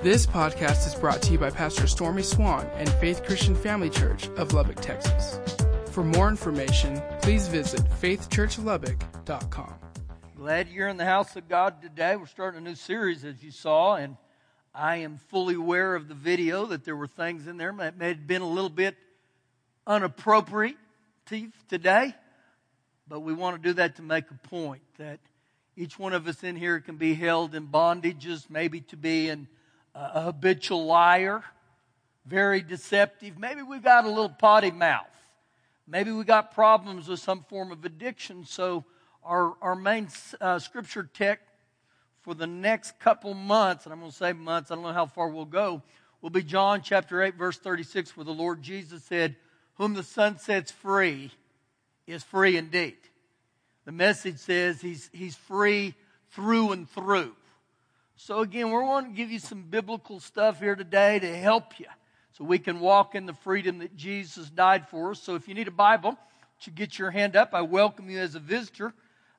This podcast is brought to you by Pastor Stormy Swann and Faith Christian Family Church of Lubbock, Texas. For more information, please visit faithchurchlubbock.com. Glad you're in the house of God today. We're starting a new series, as you saw, and I am fully aware of the video that there were things in there that may have been a little bit unappropriate today, but we want to do that to make a point that each one of us in here can be held in bondages, maybe to be a habitual liar, very deceptive. Maybe we've got a little potty mouth. Maybe we got problems with some form of addiction. So our main scripture text for the next couple months, and I'm going to say months, I don't know how far we'll go, will be John chapter 8, verse 36, where the Lord Jesus said, "Whom the Son sets free is free indeed." The Message says he's free through and through. So again, we're wanting to give you some biblical stuff here today to help you so we can walk in the freedom that Jesus died for us. So if you need a Bible, you get your hand up. I welcome you as a visitor.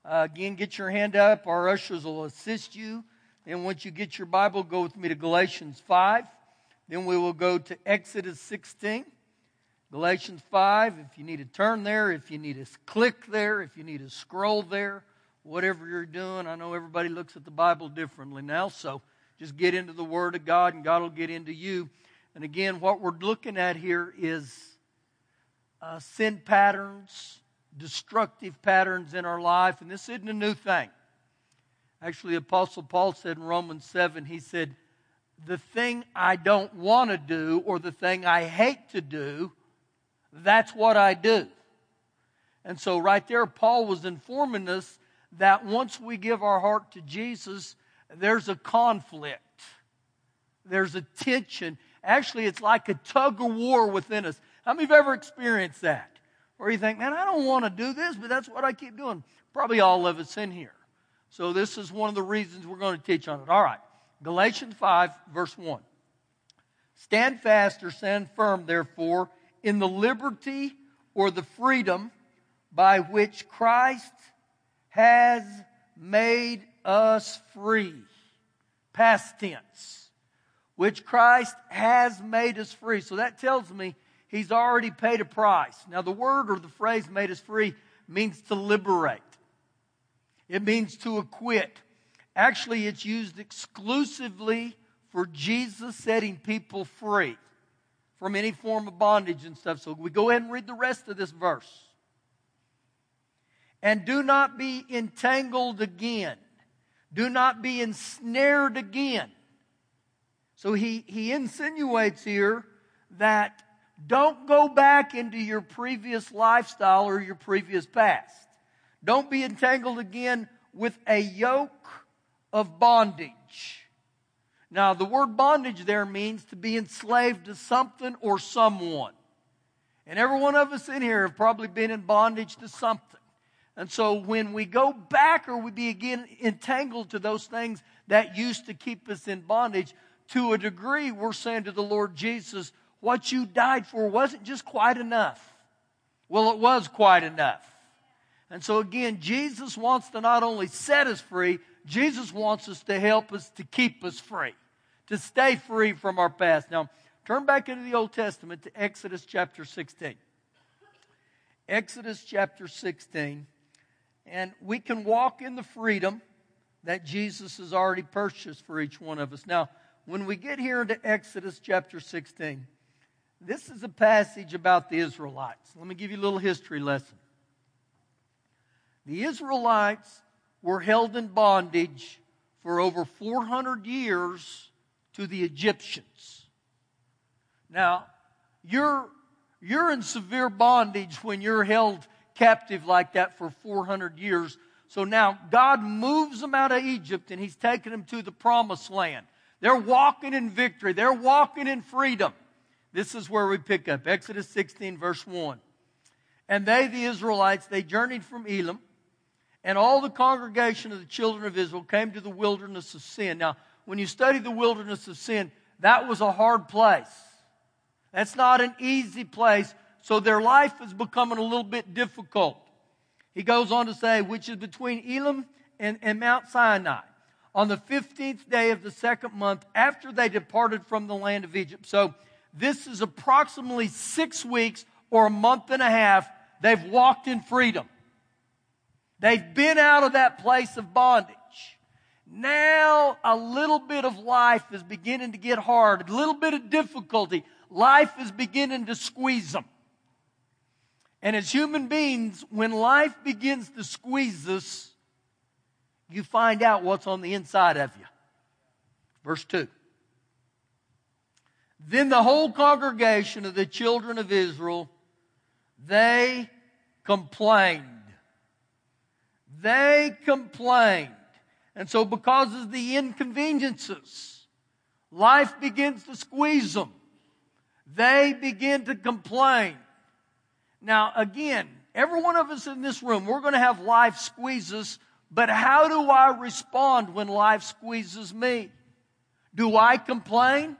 Again, get your hand up. Our ushers will assist you. And once you get your Bible, go with me to Galatians 5. Then we will go to Exodus 16. Galatians 5, if you need to turn there, if you need to click there, if you need to scroll there, whatever you're doing. I know everybody looks at the Bible differently now, so just get into the Word of God and God will get into you. And again, what we're looking at here is sin patterns, destructive patterns in our life, and this isn't a new thing. Actually, Apostle Paul said in Romans 7, he said, "The thing I don't want to do or the thing I hate to do, that's what I do." And so right there, Paul was informing us that once we give our heart to Jesus, there's a conflict. There's a tension. Actually, it's like a tug of war within us. How many of you have ever experienced that? Or you think, man, I don't want to do this, but that's what I keep doing. Probably all of us in here. So this is one of the reasons we're going to teach on it. All right, Galatians 5, verse 1. "Stand fast or stand firm, therefore, in the liberty or the freedom by which Christ has made us free." Past tense. Which Christ has made us free. So that tells me he's already paid a price. Now the word or the phrase "made us free" means to liberate. It means to acquit. Actually, it's used exclusively for Jesus setting people free from any form of bondage and stuff. So we go ahead and read the rest of this verse. "And do not be entangled again." Do not be ensnared again. So he insinuates here that don't go back into your previous lifestyle or your previous past. Don't be entangled again with a yoke of bondage. Now, the word bondage there means to be enslaved to something or someone. And every one of us in here have probably been in bondage to something. And so when we go back or we be again entangled to those things that used to keep us in bondage, to a degree we're saying to the Lord Jesus, what you died for wasn't just quite enough. Well, it was quite enough. And so again, Jesus wants to not only set us free, Jesus wants us to help us to keep us free, to stay free from our past. Now, turn back into the Old Testament to Exodus chapter 16. Exodus chapter 16. And we can walk in the freedom that Jesus has already purchased for each one of us. Now, when we get here into Exodus chapter 16, this is a passage about the Israelites. Let me give you a little history lesson. The Israelites were held in bondage for over 400 years to the Egyptians. Now, you're in severe bondage when you're held captive like that for 400 years. So now God moves them out of Egypt and he's taking them to the promised land. They're walking in victory. They're walking in freedom. This is where we pick up. Exodus 16, verse 1. "And they," the Israelites, "they journeyed from Elim, and all the congregation of the children of Israel came to the wilderness of Sin." Now, when you study the wilderness of Sin, that was a hard place. That's not an easy place. So their life is becoming a little bit difficult. He goes on to say, "which is between Elim and Mount Sinai. on the 15th day of the second month after they departed from the land of Egypt. So this is approximately 6 weeks or a month and a half they've walked in freedom. They've been out of that place of bondage. Now a little bit of life is beginning to get hard, a little bit of difficulty. Life is beginning to squeeze them. And as human beings, when life begins to squeeze us, you find out what's on the inside of you. Verse 2. Then the whole congregation of the children of Israel, they complained. They complained. And so because of the inconveniences, life begins to squeeze them. They begin to complain. Now, again, every one of us in this room, we're going to have life squeeze us, but how do I respond when life squeezes me? Do I complain?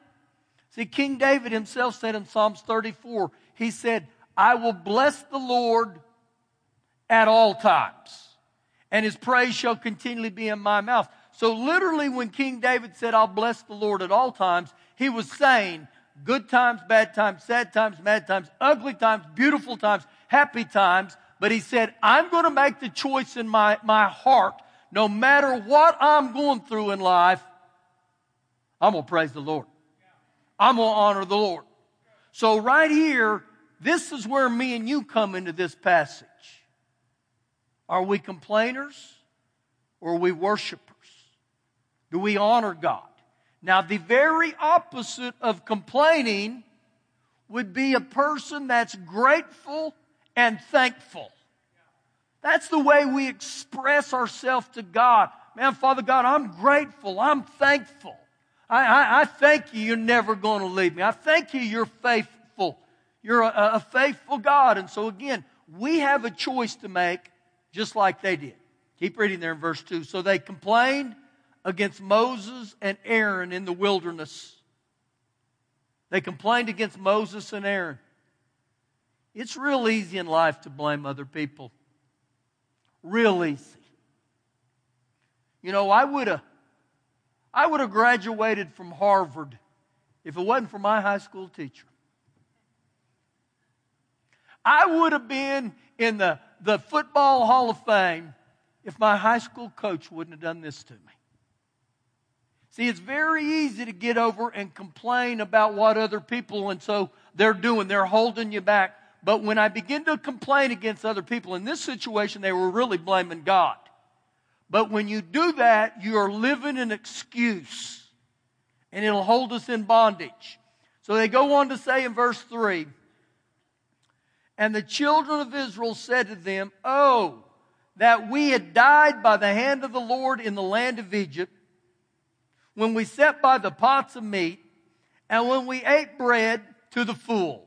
See, King David himself said in Psalms 34, he said, I will bless the Lord at all times, and His praise shall continually be in my mouth. So literally when King David said, I'll bless the Lord at all times, he was saying, good times, bad times, sad times, mad times, ugly times, beautiful times, happy times. But he said, I'm going to make the choice in my heart. No matter what I'm going through in life, I'm going to praise the Lord. I'm going to honor the Lord. So right here, this is where me and you come into this passage. Are we complainers or are we worshipers? Do we honor God? Now, the very opposite of complaining would be a person that's grateful and thankful. That's the way we express ourselves to God. Man, Father God, I'm grateful. I'm thankful. I thank you. You're never going to leave me. I thank you. You're faithful. You're a faithful God. And so, again, we have a choice to make just like they did. Keep reading there in verse 2. So they complained against Moses and Aaron in the wilderness. They complained against Moses and Aaron. It's real easy in life to blame other people. Real easy. You know, I would have graduated from Harvard if it wasn't for my high school teacher. I would have been in the Football Hall of Fame if my high school coach wouldn't have done this to me. See, it's very easy to get over and complain about what other people and so they're doing. They're holding you back. But when I begin to complain against other people, in this situation, they were really blaming God. But when you do that, you are living an excuse. And it'll hold us in bondage. So they go on to say in verse 3, and the children of Israel said to them, oh, that we had died by the hand of the Lord in the land of Egypt, when we sat by the pots of meat, and when we ate bread to the full.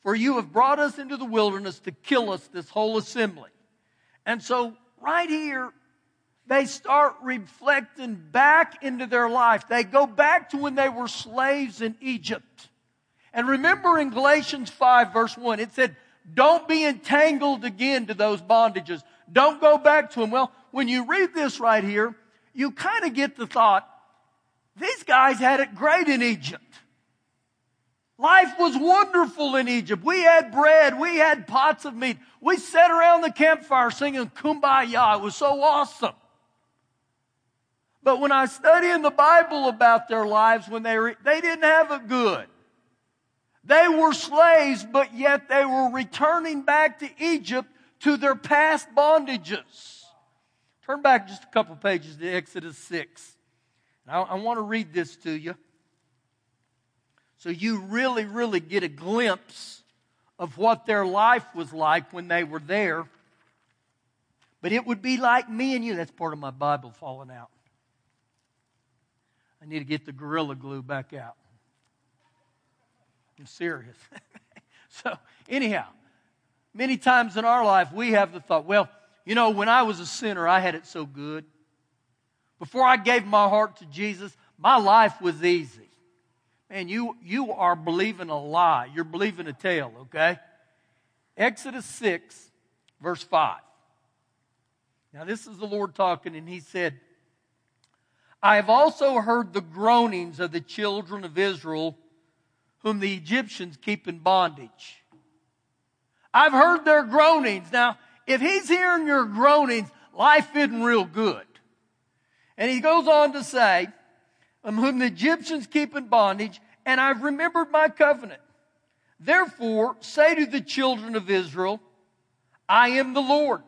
For you have brought us into the wilderness to kill us, this whole assembly. And so right here, they start reflecting back into their life. They go back to when they were slaves in Egypt. And remember in Galatians 5 verse 1, it said, don't be entangled again to those bondages. Don't go back to them. Well, when you read this right here, you kind of get the thought, these guys had it great in Egypt. Life was wonderful in Egypt. We had bread. We had pots of meat. We sat around the campfire singing Kumbaya. It was so awesome. But when I study in the Bible about their lives, when they didn't have it good. They were slaves, but yet they were returning back to Egypt to their past bondages. Turn back just a couple pages to Exodus 6. I want to read this to you so you really, really get a glimpse of what their life was like when they were there. But it would be like me and you. That's part of my Bible falling out. I need to get the Gorilla Glue back out. I'm serious. So, anyhow, many times in our life we have the thought, well, you know, when I was a sinner, I had it so good. Before I gave my heart to Jesus, my life was easy. Man, you are believing a lie. You're believing a tale, okay? Exodus 6, verse 5. Now, this is the Lord talking, and He said, I have also heard the groanings of the children of Israel, whom the Egyptians keep in bondage. I've heard their groanings. Now, if he's hearing your groanings, life isn't real good. And he goes on to say, whom the Egyptians keep in bondage, and I've remembered my covenant. Therefore, say to the children of Israel, I am the Lord.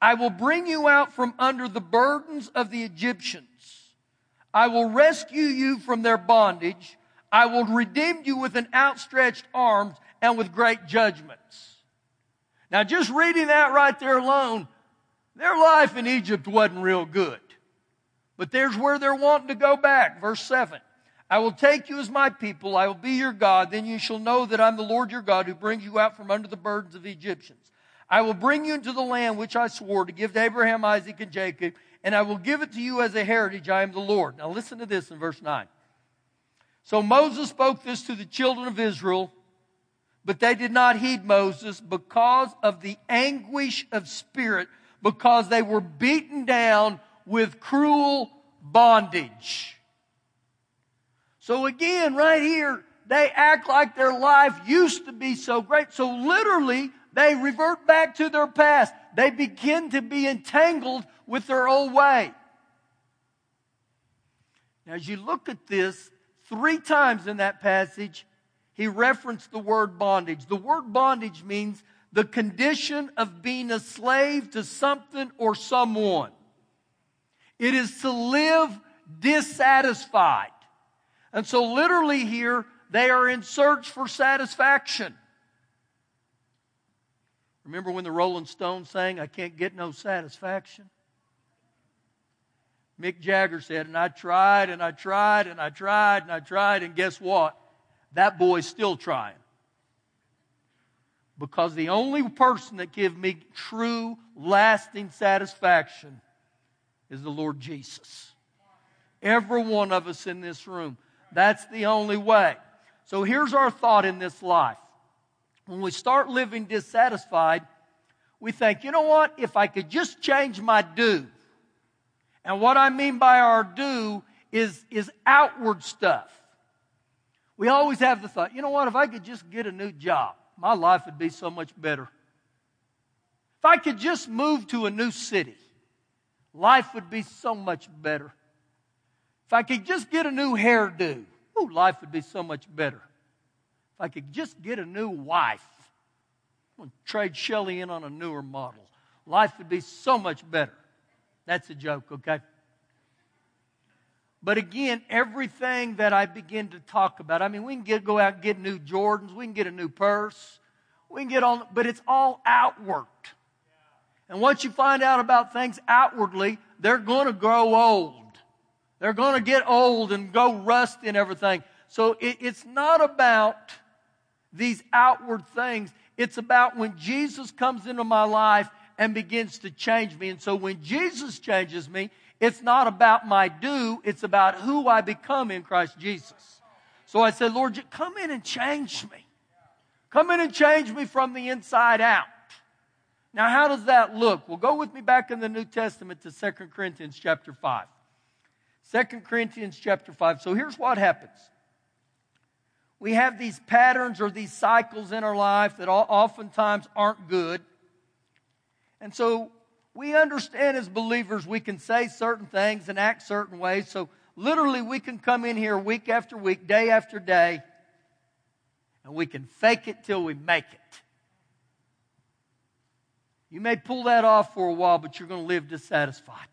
I will bring you out from under the burdens of the Egyptians. I will rescue you from their bondage. I will redeem you with an outstretched arm and with great judgments. Now, just reading that right there alone, their life in Egypt wasn't real good. But there's where they're wanting to go back. Verse 7. I will take you as my people. I will be your God. Then you shall know that I'm the Lord your God who brings you out from under the burdens of the Egyptians. I will bring you into the land which I swore to give to Abraham, Isaac, and Jacob, and I will give it to you as a heritage. I am the Lord. Now listen to this in verse 9. So Moses spoke this to the children of Israel, but they did not heed Moses because of the anguish of spirit, because they were beaten down with cruel bondage. So again, right here, they act like their life used to be so great. So literally, they revert back to their past. They begin to be entangled with their old way. Now, as you look at this, 3 times in that passage, he referenced the word bondage. The word bondage means the condition of being a slave to something or someone. It is to live dissatisfied. And so literally here, they are in search for satisfaction. Remember when the Rolling Stones sang, I can't get no satisfaction? Mick Jagger said, and I tried, and I tried, and I tried, and I tried, and guess what? That boy's still trying. Because the only person that gives me true, lasting satisfaction is the Lord Jesus. Every one of us in this room. That's the only way. So here's our thought in this life. When we start living dissatisfied, we think, you know what? If I could just change my do. And what I mean by our do is outward stuff. We always have the thought, you know what? If I could just get a new job, my life would be so much better. If I could just move to a new city, life would be so much better. If I could just get a new hairdo, ooh, life would be so much better. If I could just get a new wife, I'm going to trade Shelley in on a newer model. Life would be so much better. That's a joke, okay? But again, everything that I begin to talk about, I mean, we can go out and get new Jordans. We can get a new purse. We can get on, but it's all outward. And once you find out about things outwardly, they're going to grow old. They're going to get old and go rust and everything. So it's not about these outward things. It's about when Jesus comes into my life and begins to change me. And so when Jesus changes me, it's not about my do. It's about who I become in Christ Jesus. So I said, Lord, come in and change me. Come in and change me from the inside out. Now, how does that look? Well, go with me back in the New Testament to 2 Corinthians chapter 5. 2 Corinthians chapter 5. So here's what happens. We have these patterns or these cycles in our life that oftentimes aren't good. And so we understand as believers we can say certain things and act certain ways. So literally we can come in here week after week, day after day, and we can fake it till we make it. You may pull that off for a while, but you're going to live dissatisfied.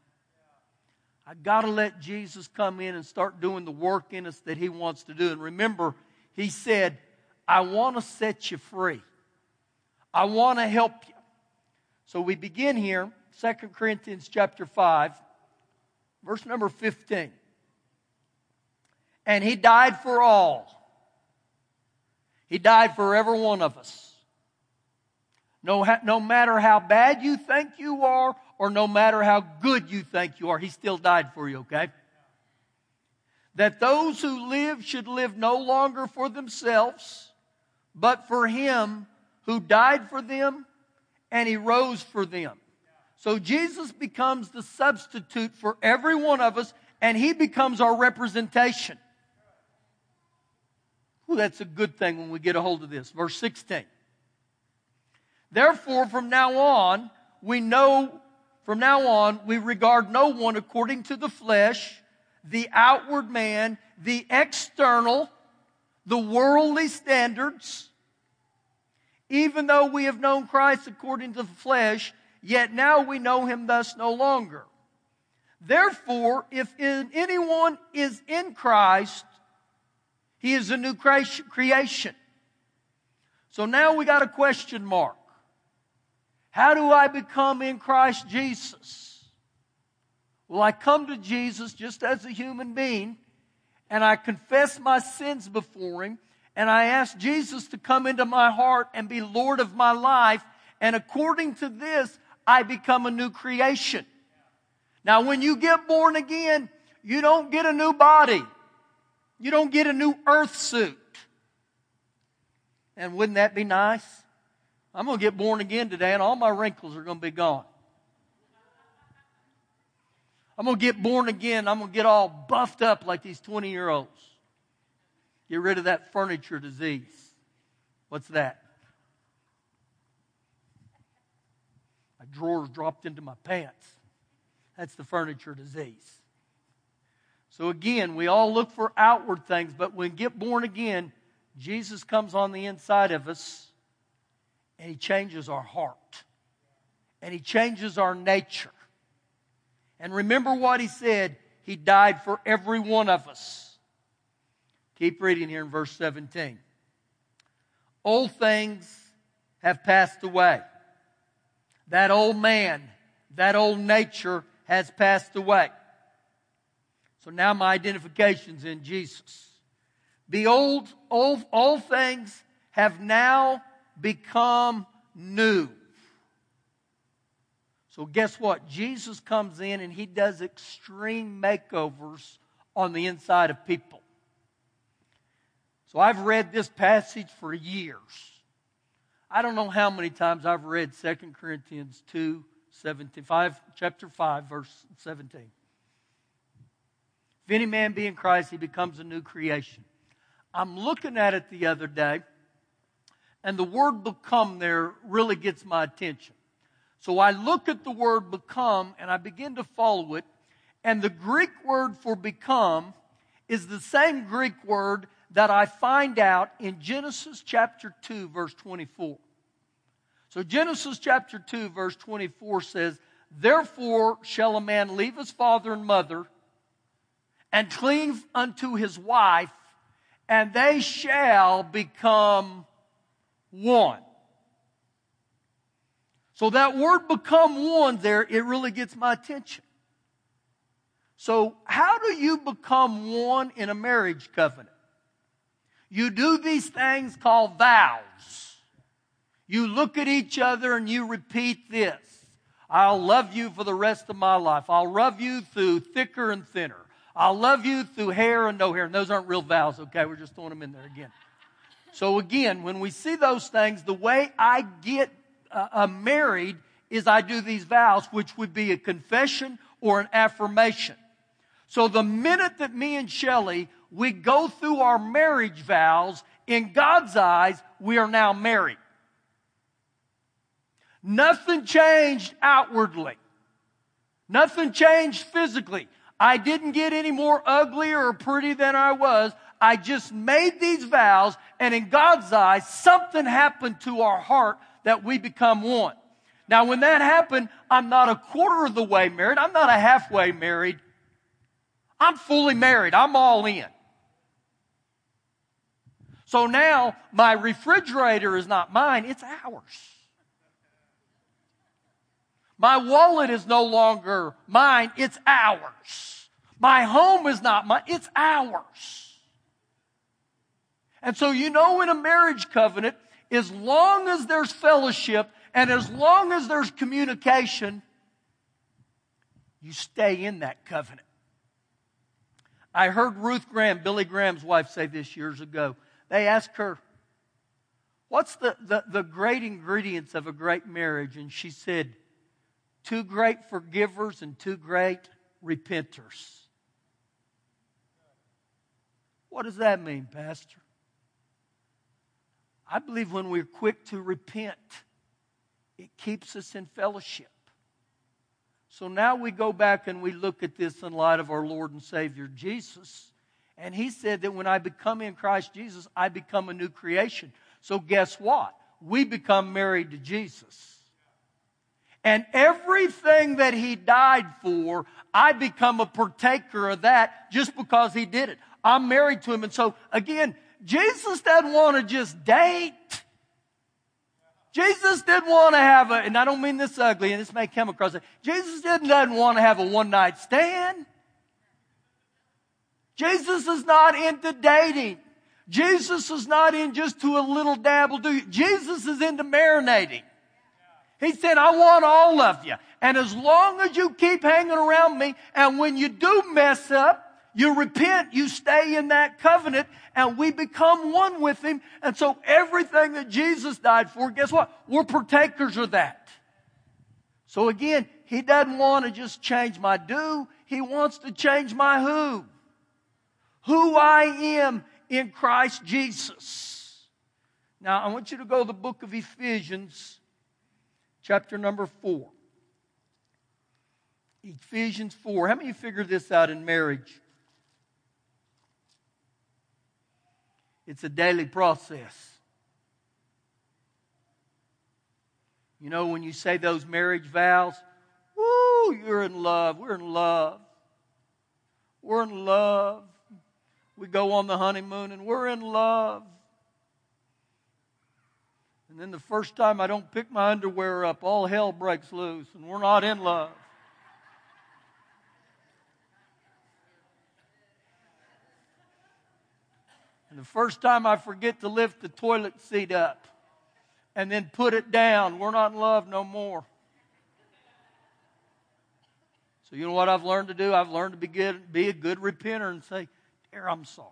I got to let Jesus come in and start doing the work in us that He wants to do. And remember, He said, I want to set you free. I want to help you. So we begin here, 2 Corinthians chapter 5, verse number 15. And He died for all. He died for every one of us. No matter how bad you think you are, or no matter how good you think you are, He still died for you, okay? That those who live should live no longer for themselves, but for Him who died for them and He rose for them. So Jesus becomes the substitute for every one of us, and He becomes our representation. Ooh, that's a good thing when we get a hold of this. Verse 16. Therefore, from now on, we regard no one according to the flesh, the outward man, the external, the worldly standards. Even though we have known Christ according to the flesh, yet now we know Him thus no longer. Therefore, if anyone is in Christ, he is a new creation. So now we got a question mark. How do I become in Christ Jesus? Well, I come to Jesus just as a human being, and I confess my sins before Him, and I ask Jesus to come into my heart and be Lord of my life, and according to this, I become a new creation. Now, when you get born again, you don't get a new body. You don't get a new earth suit. And wouldn't that be nice? I'm going to get born again today and all my wrinkles are going to be gone. I'm going to get born again. I'm going to get all buffed up like these 20-year-olds. Get rid of that furniture disease. What's that? My drawers dropped into my pants. That's the furniture disease. So again, we all look for outward things, but when we get born again, Jesus comes on the inside of us and He changes our heart and He changes our nature. And remember what He said, He died for every one of us. Keep reading here in verse 17. Old things have passed away. That old man, that old nature has passed away. So now my identification's in Jesus. Behold, all things have now become new. So guess what? Jesus comes in and He does extreme makeovers on the inside of people. So I've read this passage for years. I don't know how many times I've read 2 Corinthians 2, 17, chapter 5, verse 17. If any man be in Christ, he becomes a new creation. I'm looking at it the other day, and the word become there really gets my attention. So I look at the word become, and I begin to follow it, and the Greek word for become is the same Greek word that I find out in Genesis chapter 2, verse 24. So Genesis chapter 2, verse 24 says, therefore shall a man leave his father and mother, and cleave unto his wife, and they shall become one. So that word become one there, it really gets my attention. So how do you become one in a marriage covenant? You do these things called vows. You look at each other and you repeat this. I'll love you for the rest of my life. I'll love you through thicker and thinner. I'll love you through hair and no hair. And those aren't real vows, okay? We're just throwing them in there again. So again, when we see those things, the way I get married is I do these vows, which would be a confession or an affirmation. So the minute that me and Shelley, we go through our marriage vows, in God's eyes, we are now married. Nothing changed outwardly. Nothing changed physically. I didn't get any more ugly or pretty than I was. I just made these vows, and in God's eyes, something happened to our heart that we become one. Now, when that happened, I'm not a quarter of the way married. I'm not a halfway married. I'm fully married. I'm all in. So now, my refrigerator is not mine. It's ours. My wallet is no longer mine, it's ours. My home is not mine, it's ours. And so you know in a marriage covenant, as long as there's fellowship and as long as there's communication, you stay in that covenant. I heard Ruth Graham, Billy Graham's wife, say this years ago. They asked her, what's the great ingredients of a great marriage? And she said, 2 great forgivers and 2 great repenters. What does that mean, Pastor? I believe when we're quick to repent, it keeps us in fellowship. So now we go back and we look at this in light of our Lord and Savior Jesus. And He said that when I become in Christ Jesus, I become a new creation. So guess what? We become married to Jesus. And everything that He died for, I become a partaker of that just because He did it. I'm married to Him. And so, again, Jesus doesn't want to just date. Jesus didn't want to have a, and I don't mean this ugly, and this may come across it. Jesus doesn't want to have a one-night stand. Jesus is not into dating. Jesus is not in just to a little dabble. Jesus is into marinating. He said, I want all of you. And as long as you keep hanging around me, and when you do mess up, you repent, you stay in that covenant, and we become one with Him. And so everything that Jesus died for, guess what? We're partakers of that. So again, He doesn't want to just change my do. He wants to change my who. Who I am in Christ Jesus. Now, I want you to go to the book of Ephesians, chapter number 4. Ephesians 4. How many of you figure this out in marriage? It's a daily process. You know, when you say those marriage vows, woo, you're in love. We're in love. We're in love. We go on the honeymoon and we're in love. And then the first time I don't pick my underwear up, all hell breaks loose and we're not in love. The first time I forget to lift the toilet seat up and then put it down, we're not in love no more. So you know what I've learned to do? I've learned to be a good repenter and say, dear, I'm sorry.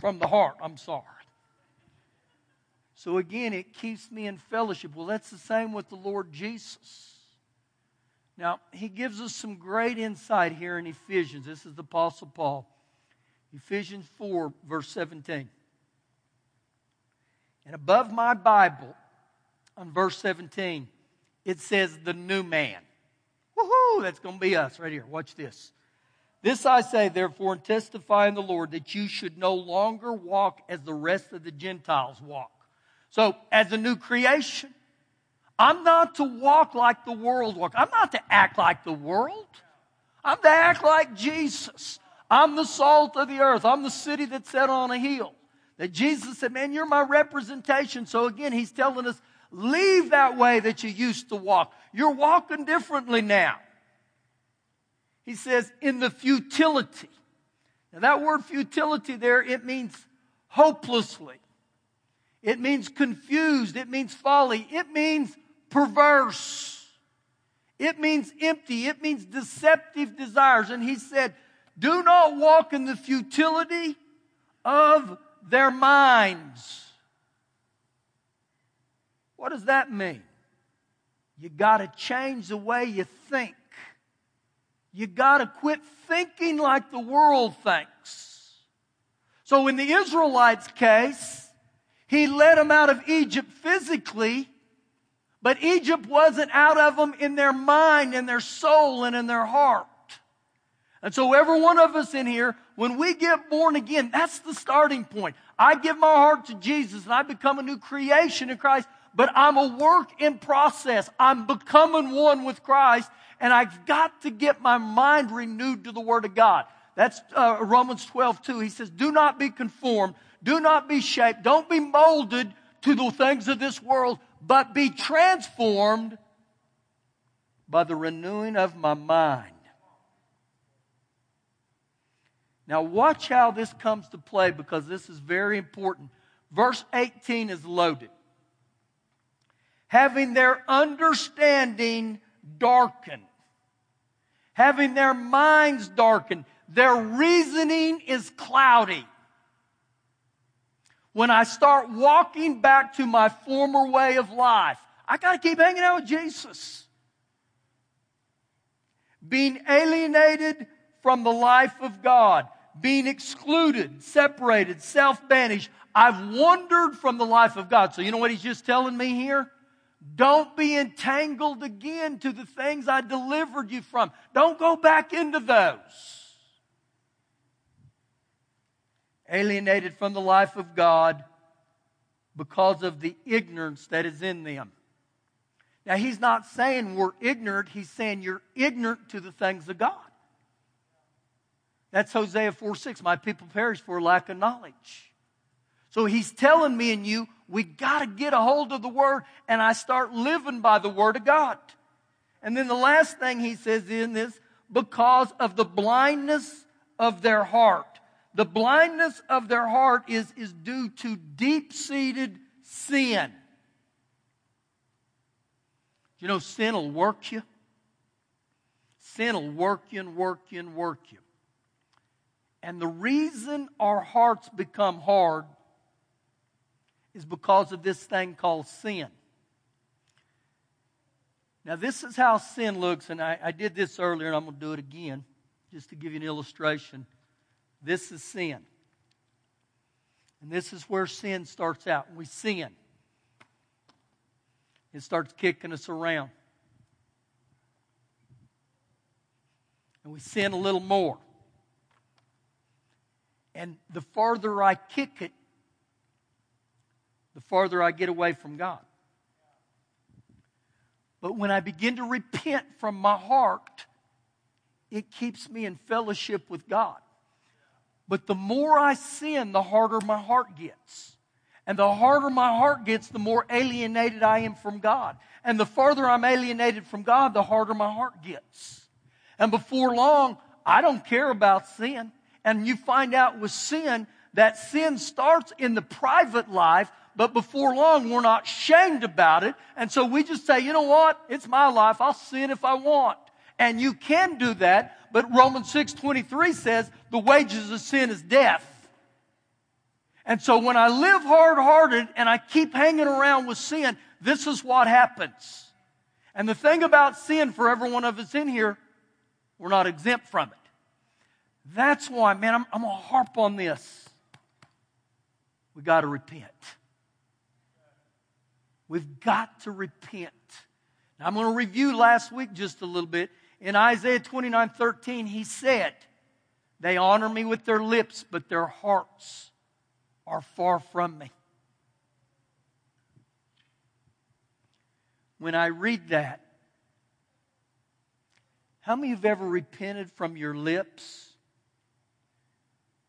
From the heart, I'm sorry. So again, it keeps me in fellowship. Well, that's the same with the Lord Jesus. Now, he gives us some great insight here in Ephesians. This is the Apostle Paul. Ephesians 4, verse 17. And above my Bible, on verse 17, it says the new man. Woohoo! That's going to be us right here. Watch this. This I say, therefore, and testify in the Lord, that you should no longer walk as the rest of the Gentiles walk. So, as a new creation, I'm not to walk like the world walks. I'm not to act like the world. I'm to act like Jesus. I'm the salt of the earth. I'm the city that's set on a hill. That Jesus said, man, you're my representation. So again, he's telling us, leave that way that you used to walk. You're walking differently now. He says, in the futility. Now that word futility there, it means hopelessly. It means confused. It means folly. It means perverse. It means empty. It means deceptive desires. And he said, do not walk in the futility of their minds. What does that mean? You got to change the way you think. You got to quit thinking like the world thinks. So in the Israelites' case, he led them out of Egypt physically, but Egypt wasn't out of them in their mind, in their soul, and in their heart. And so every one of us in here, when we get born again, that's the starting point. I give my heart to Jesus and I become a new creation in Christ, but I'm a work in process. I'm becoming one with Christ, and I've got to get my mind renewed to the Word of God. That's Romans 12:2. He says, do not be conformed, do not be shaped, don't be molded to the things of this world, but be transformed by the renewing of my mind. Now watch how this comes to play, because this is very important. Verse 18 is loaded. Having their understanding darkened. Having their minds darkened. Their reasoning is cloudy. When I start walking back to my former way of life, I got to keep hanging out with Jesus. Being alienated from the life of God. being excluded, separated, self-banished. I've wandered from the life of God. So you know what he's just telling me here? Don't be entangled again to the things I delivered you from. Don't go back into those. Alienated from the life of God because of the ignorance that is in them. Now, he's not saying we're ignorant. He's saying you're ignorant to the things of God. That's Hosea 4:6. My people perish for lack of knowledge. So he's telling me and you, we got to get a hold of the Word, and I start living by the Word of God. And then the last thing he says in this, because of the blindness of their heart. The blindness of their heart is due to deep-seated sin. You know, sin will work you. Sin will work you and work you and work you. And the reason our hearts become hard is because of this thing called sin. Now, this is how sin looks, and I did this earlier, and I'm going to do it again, just to give you an illustration. This is sin. And this is where sin starts out. When we sin, it starts kicking us around. And we sin a little more. And the farther I kick it, the farther I get away from God. But when I begin to repent from my heart, it keeps me in fellowship with God. But the more I sin, the harder my heart gets. And the harder my heart gets, the more alienated I am from God. And the farther I'm alienated from God, the harder my heart gets. And before long, I don't care about sin. And you find out with sin that sin starts in the private life, but before long we're not shamed about it. And so we just say, you know what? It's my life. I'll sin if I want. And you can do that. But Romans 6:23 says, the wages of sin is death. And so when I live hard-hearted and I keep hanging around with sin, this is what happens. And the thing about sin for every one of us in here, we're not exempt from it. That's why, man, I'm going to harp on this. We got to repent. We've got to repent. Now, I'm going to review last week just a little bit. In Isaiah 29:13, he said, they honor me with their lips, but their hearts are far from me. When I read that, how many have ever repented from your lips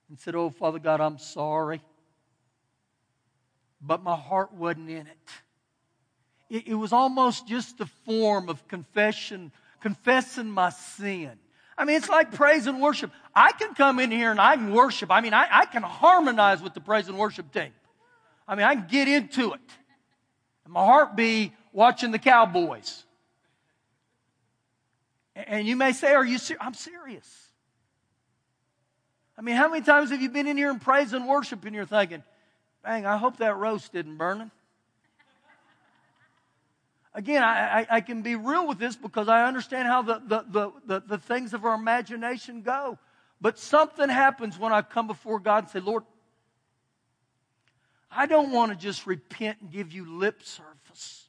and said, oh, Father God, I'm sorry, but my heart wasn't in it? It was almost just a form of confession, confessing my sin. I mean, it's like praise and worship. I can come in here and I can worship. I mean, I can harmonize with the praise and worship team. I mean, I can get into it. And my heart be watching the Cowboys. And you may say, are you serious? I'm serious. I mean, how many times have you been in here in praise and worship and you're thinking, dang, I hope that roast isn't burning? Again, I can be real with this because I understand how the things of our imagination go. But something happens when I come before God and say, Lord, I don't want to just repent and give you lip service.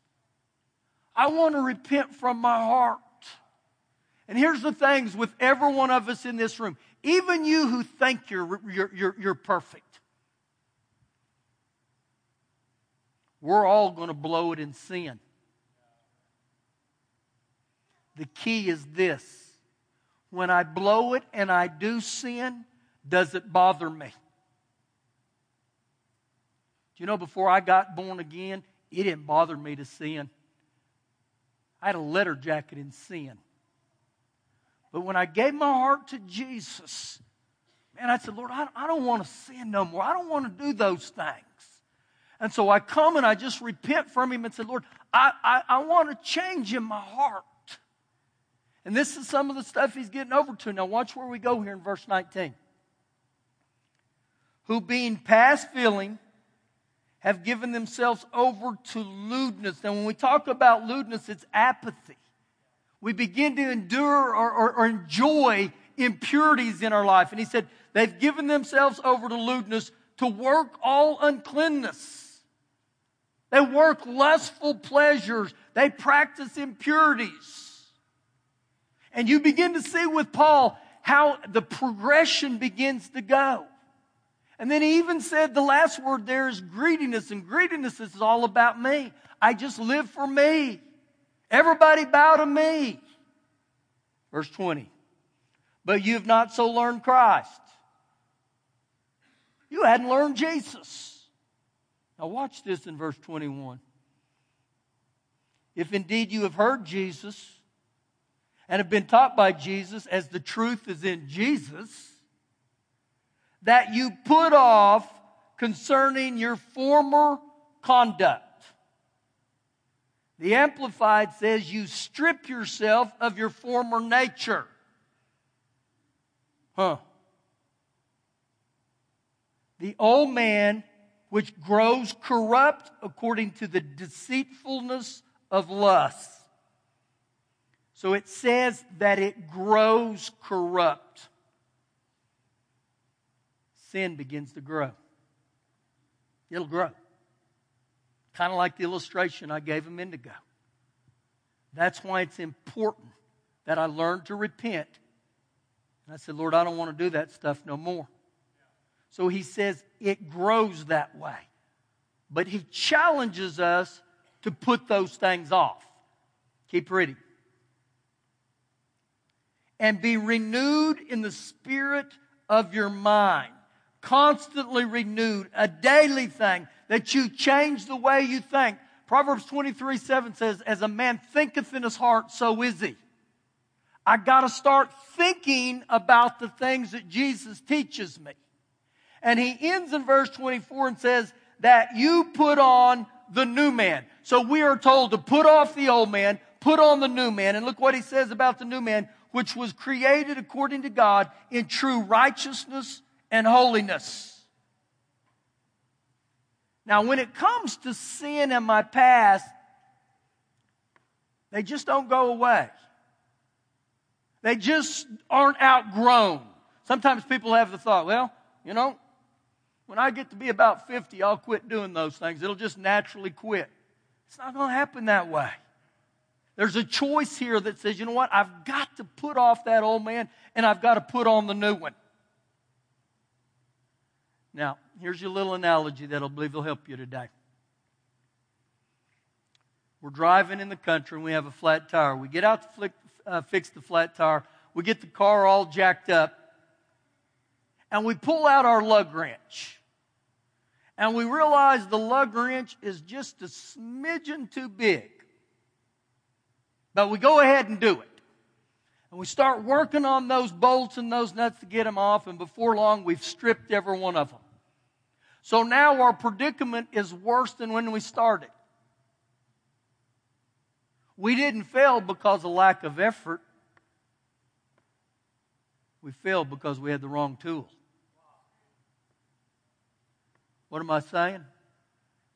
I want to repent from my heart. And here's the things with every one of us in this room. Even you who think you're perfect. We're all going to blow it in sin. The key is this. When I blow it and I do sin, does it bother me? Do you know, before I got born again, it didn't bother me to sin. I had a letter jacket in sin. But when I gave my heart to Jesus, man, I said, Lord, I don't want to sin no more. I don't want to do those things. And so I come and I just repent from him and say, Lord, I want to change in my heart. And this is some of the stuff he's getting over to. Now watch where we go here in verse 19. Who being past feeling have given themselves over to lewdness. And when we talk about lewdness, it's apathy. We begin to endure or enjoy impurities in our life. And he said, they've given themselves over to lewdness to work all uncleanness. They work lustful pleasures. They practice impurities. And you begin to see with Paul how the progression begins to go. And then he even said the last word there is greediness. And greediness is all about me. I just live for me. Everybody bow to me. Verse 20. But you have not so learned Christ. You hadn't learned Jesus. Now watch this in verse 21. If indeed you have heard Jesus and have been taught by Jesus, as the truth is in Jesus, that you put off concerning your former conduct. The Amplified says you strip yourself of your former nature. The old man, which grows corrupt according to the deceitfulness of lust. So it says that it grows corrupt. Sin begins to grow. It'll grow. Kind of like the illustration I gave him indigo. That's why it's important that I learn to repent. And I said, Lord, I don't want to do that stuff no more. So he says it grows that way. But he challenges us to put those things off. Keep reading. And be renewed in the spirit of your mind. Constantly renewed. A daily thing. That you change the way you think. Proverbs 23:7 says, as a man thinketh in his heart, so is he. I got to start thinking about the things that Jesus teaches me. And he ends in verse 24 and says that you put on the new man. So we are told to put off the old man, put on the new man. And look what he says about the new man, which was created according to God in true righteousness and holiness. Now, when it comes to sin in my past, they just don't go away. They just aren't outgrown. Sometimes people have the thought, well, you know, when I get to be about 50, I'll quit doing those things. It'll just naturally quit. It's not going to happen that way. There's a choice here that says, you know what, I've got to put off that old man and I've got to put on the new one. Now, here's your little analogy that I believe will help you today. We're driving in the country and we have a flat tire. We get out to fix the flat tire. We get the car all jacked up. And we pull out our lug wrench. And we realize the lug wrench is just a smidgen too big. But we go ahead and do it. And we start working on those bolts and those nuts to get them off. And before long, we've stripped every one of them. So now our predicament is worse than when we started. We didn't fail because of lack of effort. We failed because we had the wrong tool. What am I saying?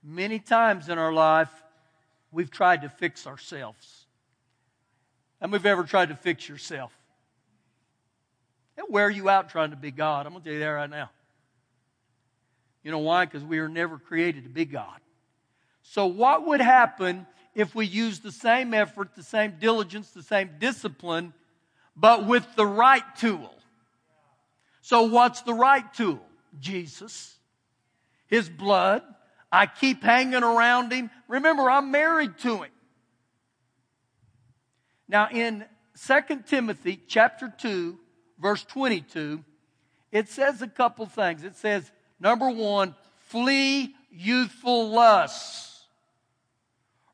Many times in our life, we've tried to fix ourselves. How many of you ever tried to fix yourself? It'll wear you out trying to be God. I'm going to tell you that right now. You know why? Because we are never created to be God. So what would happen if we used the same effort, the same diligence, the same discipline, but with the right tool? So what's the right tool? Jesus. His blood. I keep hanging around Him. Remember, I'm married to Him. Now in 2 Timothy chapter 2, verse 22, it says a couple things. It says, number one, flee youthful lusts.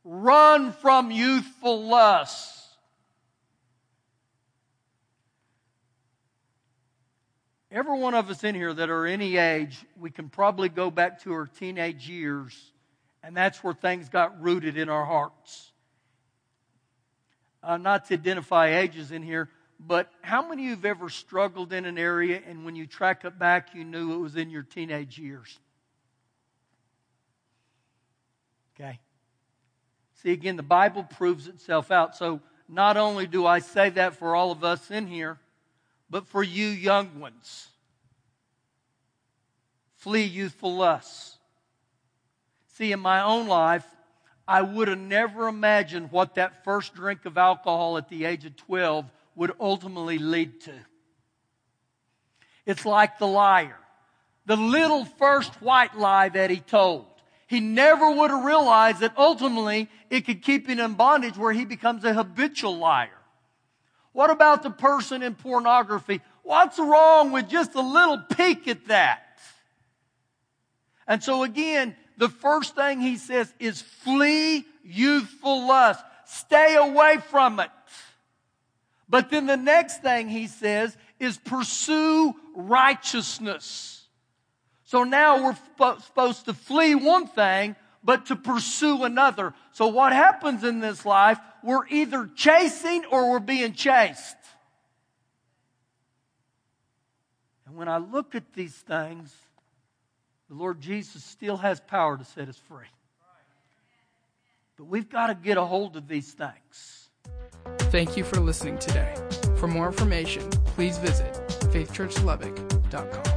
Run from youthful lusts. Every one of us in here that are any age, we can probably go back to our teenage years, and that's where things got rooted in our hearts. Not to identify ages in here, but how many of you have ever struggled in an area and when you track it back, you knew it was in your teenage years? Okay. See, again, the Bible proves itself out. So not only do I say that for all of us in here, But for you young ones, flee youthful lusts. See, in my own life, I would have never imagined what that first drink of alcohol at the age of 12 would ultimately lead to. It's like the liar. The little first white lie that he told. He never would have realized that ultimately it could keep him in bondage where he becomes a habitual liar. What about the person in pornography? What's wrong with just a little peek at that? And so again, the first thing he says is flee youthful lust. Stay away from it. But then the next thing he says is pursue righteousness. So now we're supposed to flee one thing, but to pursue another. So what happens in this life, we're either chasing or we're being chased. And when I look at these things, the Lord Jesus still has power to set us free. But we've got to get a hold of these things. Thank you for listening today. For more information, please visit faithchurchlubbock.com.